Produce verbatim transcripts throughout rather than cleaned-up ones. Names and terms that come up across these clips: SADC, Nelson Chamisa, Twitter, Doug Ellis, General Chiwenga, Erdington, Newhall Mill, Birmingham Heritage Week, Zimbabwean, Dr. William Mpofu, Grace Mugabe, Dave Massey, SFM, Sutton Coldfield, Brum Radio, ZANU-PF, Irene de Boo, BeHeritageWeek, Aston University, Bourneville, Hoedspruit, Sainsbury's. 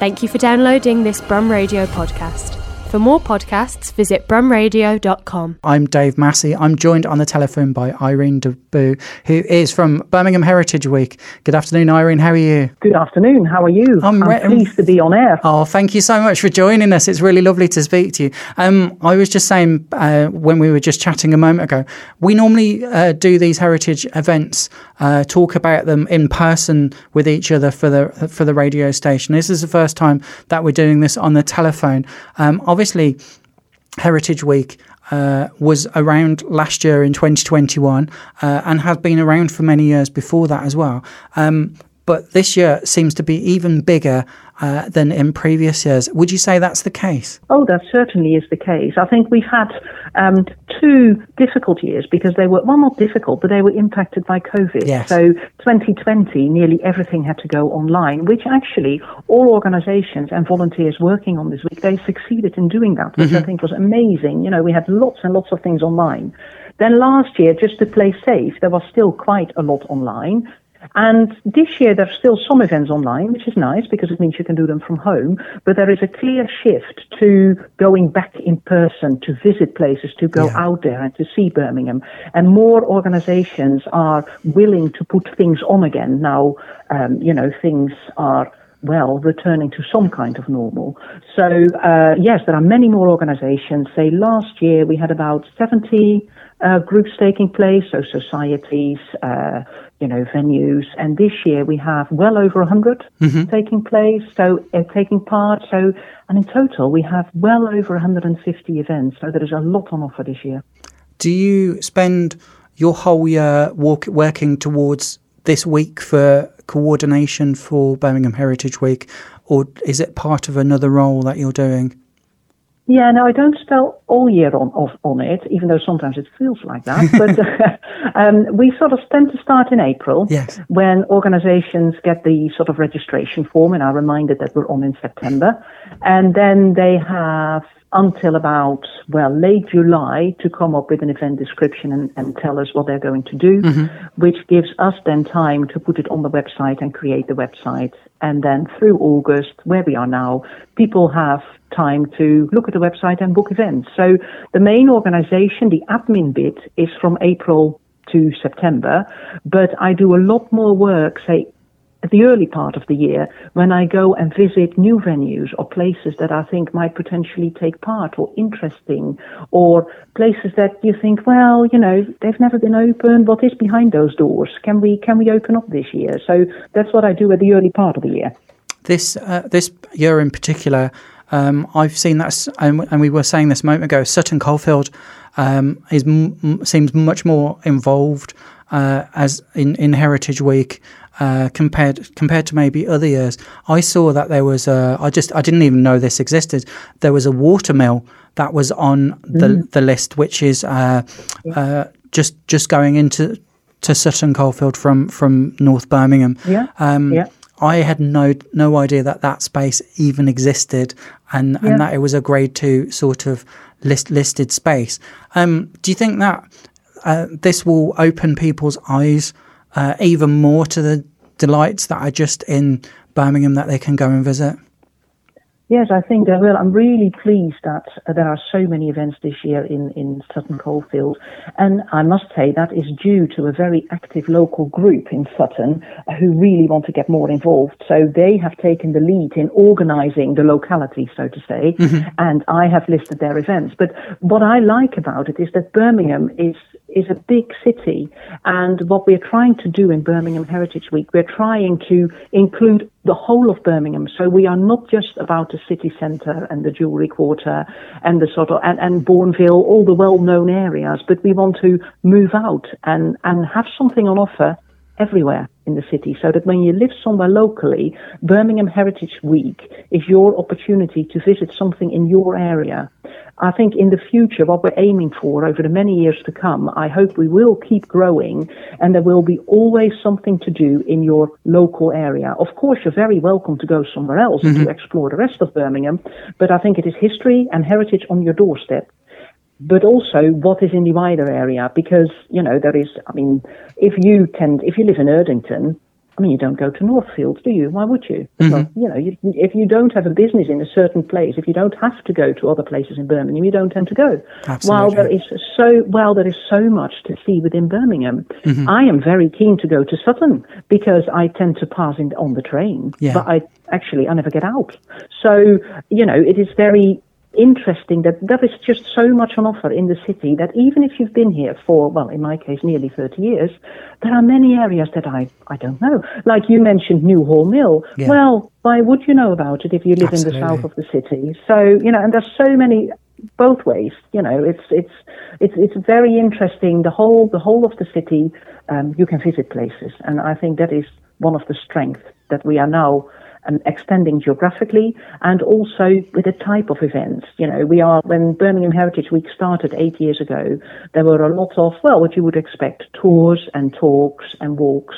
Thank you for downloading this Brum Radio podcast. For more podcasts, visit brum radio dot com. I'm Dave Massey. I'm joined on the telephone by Irene de Boo, who is from Birmingham Heritage Week. Good afternoon, Irene. How are you? Good afternoon. How are you? I'm, re- I'm pleased to be on air. Oh, thank you so much for joining us. It's really lovely to speak to you. Um, I was just saying uh, when we were just chatting a moment ago, we normally uh, do these heritage events, uh, talk about them in person with each other for the for the radio station. This is the first time that we're doing this on the telephone. Um, obviously, Obviously, Heritage Week uh, was around last year in twenty twenty-one uh, and has been around for many years before that as well. Um, but this year seems to be even bigger uh, than in previous years. Would you say that's the case? Oh, that certainly is the case. I think we've had um, two difficult years because they were, well, not difficult, but they were impacted by COVID. Yes. So twenty twenty, nearly everything had to go online, which actually all organisations and volunteers working on this week, they succeeded in doing that, which mm-hmm. I think was amazing. You know, we had lots and lots of things online. Then last year, just to play safe, there was still quite a lot online. And this year there's still some events online, which is nice because it means you can do them from home, but there is a clear shift to going back in person, to visit places, to go yeah. out there and to see Birmingham. And more organisations are willing to put things on again now, um, you know, things are... well, returning to some kind of normal. So, uh, yes, there are many more organisations. Say last year we had about seventy uh, groups taking place, so societies, uh, you know, venues. And this year we have well over one hundred mm-hmm. taking place, so uh, taking part. So, and in total we have well over one hundred fifty events. So there is a lot on offer this year. Do you spend your whole year walk, working towards this week for coordination for Birmingham Heritage Week, or is it part of another role that you're doing? Yeah, no, I don't spend all year on off on it, even though sometimes it feels like that. But um, we sort of tend to start in April, yes. when organisations get the sort of registration form and are reminded that we're on in September. And then they have until about, well, late July to come up with an event description and, and tell us what they're going to do, mm-hmm. which gives us then time to put it on the website and create the website. And then through August, where we are now, people have time to look at the website and book events. So the main organisation, the admin bit, is from April to September, but I do a lot more work, say, at the early part of the year, when I go and visit new venues or places that I think might potentially take part or interesting, or places that you think, well, you know, they've never been open. What is behind those doors? Can we can we open up this year? So that's what I do at the early part of the year. This uh, this year in particular, um, I've seen that, and, and we were saying this a moment ago, Sutton Coldfield um, is m- seems much more involved uh, as in, in Heritage Week. Uh, compared compared to maybe other years. I saw that there was a, I just I didn't even know this existed. There was a water mill that was on the mm. the list, which is uh, uh, just just going into to Sutton Coldfield from from North Birmingham. Yeah. Um, yeah. I had no no idea that that space even existed, and, yeah. and that it was a grade two sort of list listed space. Um, do you think that uh, this will open people's eyes uh, even more to the delights that are just in Birmingham that they can go and visit? Yes, I think they will. I'm really pleased that uh, there are so many events this year in, in Sutton Coldfield. And I must say that is due to a very active local group in Sutton who really want to get more involved. So they have taken the lead in organising the locality, so to say, mm-hmm. and I have listed their events. But what I like about it is that Birmingham is is a big city, and what we're trying to do in Birmingham Heritage Week, we're trying to include the whole of Birmingham. So we are not just about the city centre and the jewellery quarter and the sort of and, and Bourneville, all the well-known areas, but we want to move out and, and have something on offer everywhere in the city, so that when you live somewhere locally, Birmingham Heritage Week is your opportunity to visit something in your area. I think in the future, what we're aiming for over the many years to come, I hope we will keep growing, and there will be always something to do in your local area. Of course, you're very welcome to go somewhere else mm-hmm. and to explore the rest of Birmingham, but I think it is history and heritage on your doorstep. But also what is in the wider area, because, you know, there is, I mean, if you tend, if you live in Erdington, I mean, you don't go to Northfields, do you? Why would you? Mm-hmm. Well, you know, you, if you don't have a business in a certain place, if you don't have to go to other places in Birmingham, you don't tend to go. Absolutely. While there is so while there is so much to see within Birmingham, mm-hmm. I am very keen to go to Sutton because I tend to pass in, on the train, yeah. but I actually I never get out. So you know, it is very interesting that there is just so much on offer in the city that even if you've been here for, well, in my case, nearly thirty years, there are many areas that I, I don't know. Like you mentioned Newhall Mill. Yeah. Well, why would you know about it if you live Absolutely. in the south of the city? So, you know, and there's so many both ways, you know, it's it's it's it's very interesting. The whole the whole of the city, um, you can visit places. And I think that is one of the strengths that we are now and extending geographically, and also with the type of events. You know, we are, when Birmingham Heritage Week started eight years ago, there were a lot of, well, what you would expect, tours and talks and walks.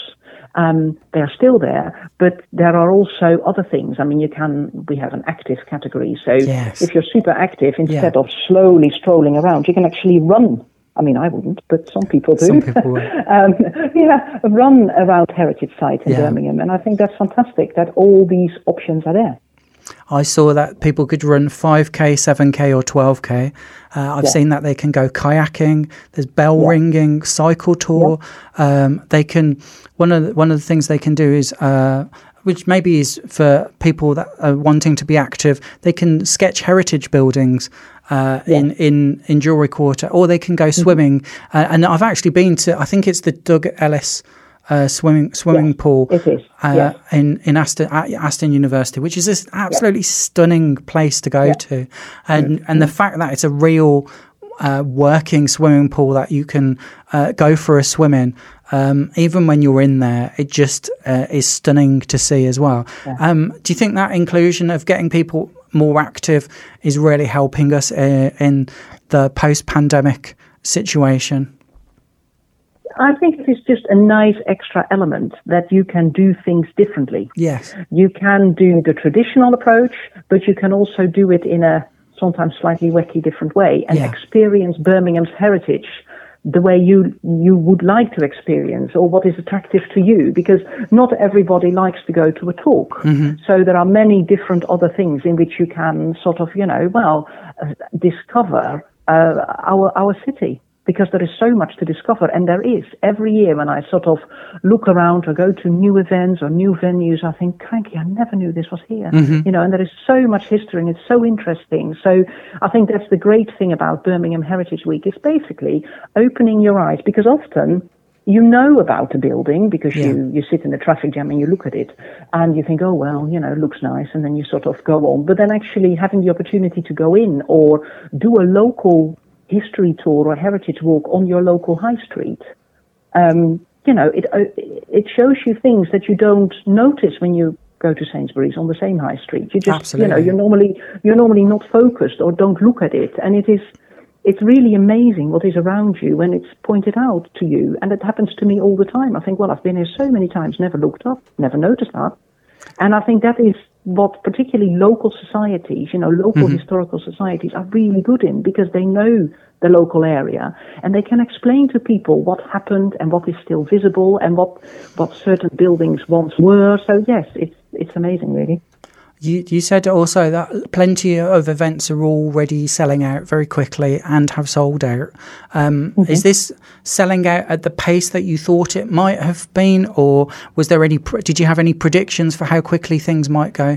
Um, they are still there, but there are also other things. I mean, you can, we have an active category. So yes. if you're super active, instead yeah. of slowly strolling around, you can actually run. I mean, I wouldn't, but some people do. Some people would. um, yeah, run around heritage sites in yeah. Birmingham, and I think that's fantastic that all these options are there. I saw that people could run five K, seven K or twelve K. Uh, I've yeah. seen that they can go kayaking, there's bell yeah. ringing, cycle tour. Yeah. Um, they can, one of, the, one of the things they can do is, uh, which maybe is for people that are wanting to be active, they can sketch heritage buildings uh, yeah. in, in, in Jewellery Quarter, or they can go mm-hmm. swimming. Uh, and I've actually been to, I think it's the Doug Ellis Uh, swimming swimming yes, pool it is. Uh, yes. in in Aston at Aston University, which is this absolutely yes. stunning place to go yes. to, and mm-hmm. and the fact that it's a real uh, working swimming pool that you can uh, go for a swim in, um, even when you're in there, it just uh, is stunning to see as well. Yeah. Um, do you think that inclusion of getting people more active is really helping us uh, in the post-pandemic situation? I think it is just a nice extra element that you can do things differently. Yes. You can do the traditional approach, but you can also do it in a sometimes slightly wacky different way and yeah. experience Birmingham's heritage the way you you would like to experience, or what is attractive to you, because not everybody likes to go to a talk. Mm-hmm. So there are many different other things in which you can sort of, you know, well, uh, discover uh, our our city. Because there is so much to discover, and there is. Every year when I sort of look around or go to new events or new venues, I think, cranky, I never knew this was here. Mm-hmm. You know, and there is so much history, and it's so interesting. So I think that's the great thing about Birmingham Heritage Week, is basically opening your eyes, because often you know about the building because yeah. you, you sit in the traffic jam and you look at it and you think, oh, well, you know, it looks nice. And then you sort of go on. But then actually having the opportunity to go in or do a local history tour or heritage walk on your local high street, um, you know, it it shows you things that you don't notice when you go to Sainsbury's on the same high street. You just, Absolutely. you know, you're normally you're normally not focused or don't look at it, and it is it's really amazing what is around you when it's pointed out to you. And it happens to me all the time. I think, well, I've been here so many times, never looked up, never noticed that, and I think that is what particularly local societies, you know, local mm-hmm. historical societies are really good in, because they know the local area and they can explain to people what happened and what is still visible and what, what certain buildings once were. So yes, it's it's amazing, really. You, you said also that plenty of events are already selling out very quickly and have sold out. Um, mm-hmm. Is this selling out at the pace that you thought it might have been, or was there any? Did you have any predictions for how quickly things might go?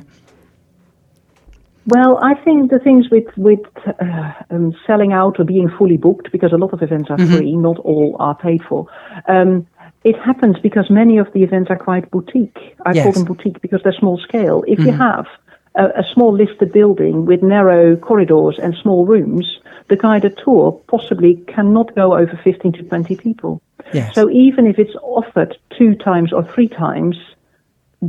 Well, I think the things with with uh, um, selling out or being fully booked, because a lot of events are mm-hmm. free, not all are paid for. Um, It happens because many of the events are quite boutique. I yes. call them boutique because they're small scale. If mm-hmm. you have a, a small listed building with narrow corridors and small rooms, the guided tour possibly cannot go over fifteen to twenty people. Yes. So even if it's offered two times or three times,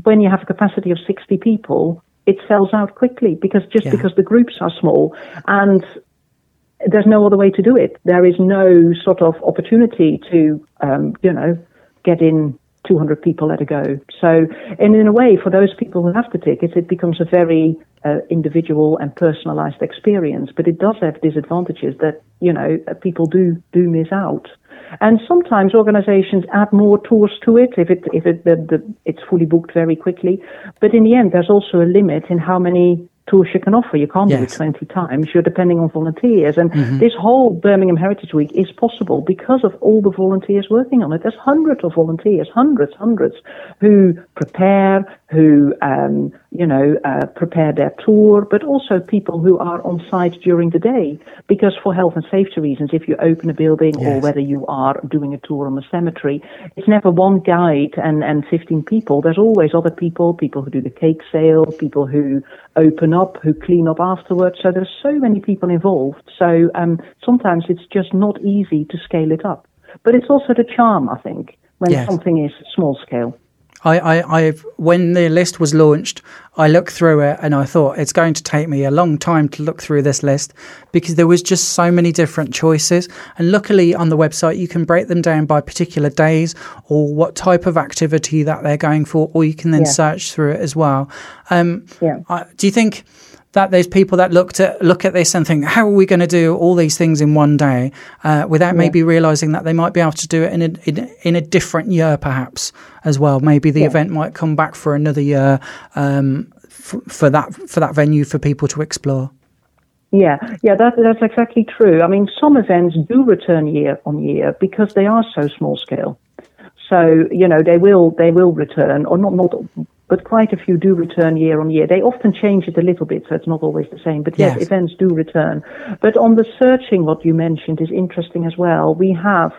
when you have a capacity of sixty people, it sells out quickly, because just yeah. because the groups are small, and there's no other way to do it. There is no sort of opportunity to, um, you know, get in two hundred people at a go. So, and in a way, for those people who have the tickets, it becomes a very uh, individual and personalized experience. But it does have disadvantages that, you know, people do do miss out. And sometimes organisations add more tours to it if it if it the, the, it's fully booked very quickly. But in the end, there's also a limit in how many tours you can offer. You can't yes. do it twenty times. You're depending on volunteers. And mm-hmm. this whole Birmingham Heritage Week is possible because of all the volunteers working on it. There's hundreds of volunteers, hundreds, hundreds, who prepare, who, um, you know, uh, prepare their tour, but also people who are on site during the day. Because for health and safety reasons, if you open a building yes. or whether you are doing a tour on a cemetery, it's never one guide and, and fifteen people. There's always other people, people who do the cake sale, people who open up, who clean up afterwards. So there's so many people involved. So um, sometimes it's just not easy to scale it up. But it's also the charm, I think, when yes. something is small scale. I, I, I've when the list was launched, I looked through it and I thought it's going to take me a long time to look through this list because there was just so many different choices. And luckily on the website, you can break them down by particular days or what type of activity that they're going for, or you can then yeah. search through it as well. Um, yeah. I, do you think that there's people that looked at, look at this and think, how are we going to do all these things in one day uh, without yeah. maybe realising that they might be able to do it in a, in, in a different year perhaps as well? Maybe the yeah. event might come back for another year um, f- for that for that venue for people to explore. Yeah, yeah, that, that's exactly true. I mean, some events do return year on year because they are so small scale. So, you know, they will they will return, or not not but quite a few do return year on year. They often change it a little bit, so it's not always the same. But yes, yes events do return. But on the searching, what you mentioned is interesting as well. We have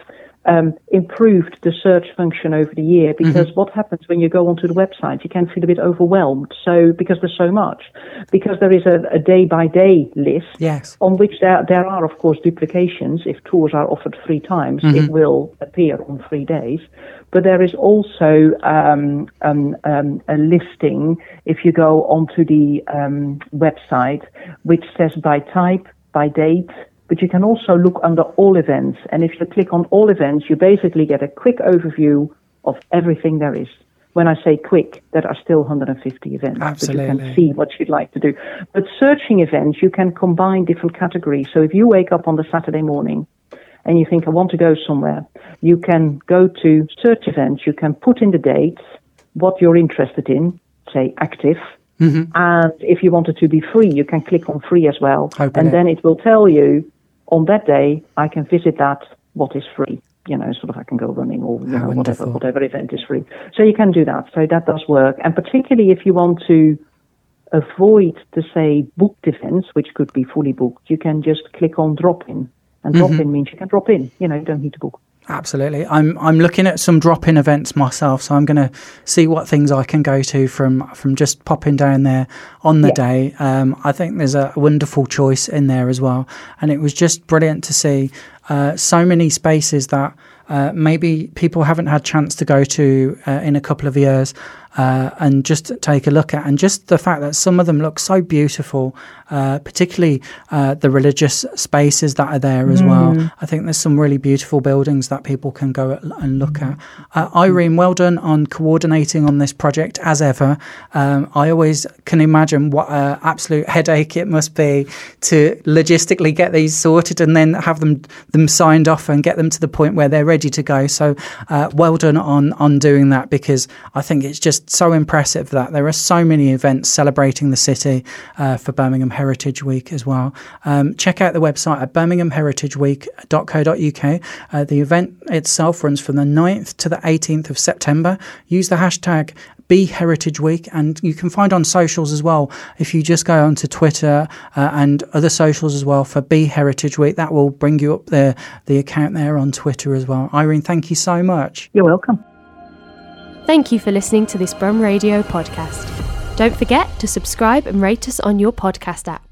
um, improved the search function over the year because mm-hmm. what happens when you go onto the website, you can feel a bit overwhelmed. So because there's so much, because there is a, a day-by-day list yes. on which there, there are, of course, duplications. If tours are offered three times, mm-hmm. it will appear on three days. But there is also um, um, um, a listing, if you go onto the um, website, which says by type, by date, but you can also look under all events. And if you click on all events, you basically get a quick overview of everything there is. When I say quick, there are still one hundred fifty events. Absolutely. But you can see what you'd like to do. But searching events, you can combine different categories. So if you wake up on the Saturday morning, and you think, I want to go somewhere, you can go to search events, you can put in the dates, what you're interested in, say active, mm-hmm. and if you want it to be free, you can click on free as well, Open and it. Then it will tell you, on that day, I can visit that, what is free. You know, sort of I can go running or you know, whatever, whatever event is free. So you can do that, so that does work, and particularly if you want to avoid the, say, booked events, which could be fully booked, you can just click on drop-in. And drop mm-hmm. in means you can drop in. You know, you don't need to book. Absolutely. I'm I'm looking at some drop in events myself, so I'm going to see what things I can go to from from just popping down there on the yeah. day. Um, I think there's a wonderful choice in there as well, and it was just brilliant to see uh, so many spaces that uh, maybe people haven't had chance to go to uh, in a couple of years. Uh, and just take a look at, and just the fact that some of them look so beautiful, uh, particularly uh, the religious spaces that are there as mm-hmm. well. I think there's some really beautiful buildings that people can go at and look at. Uh, Irene, well done on coordinating on this project as ever. Um, I always can imagine what an absolute headache it must be to logistically get these sorted and then have them them signed off and get them to the point where they're ready to go. So uh, well done on, on doing that, because I think it's just so impressive that there are so many events celebrating the city uh, for Birmingham Heritage Week as well. Um, check out the website at birmingham heritage week dot co dot uk. Uh, the event itself runs from the ninth to the eighteenth of September. Use the hashtag BeHeritageWeek, and you can find on socials as well. If you just go onto Twitter uh, and other socials as well for BeHeritageWeek, that will bring you up the, the account there on Twitter as well. Irene, thank you so much. You're welcome. Thank you for listening to this Brum Radio podcast. Don't forget to subscribe and rate us on your podcast app.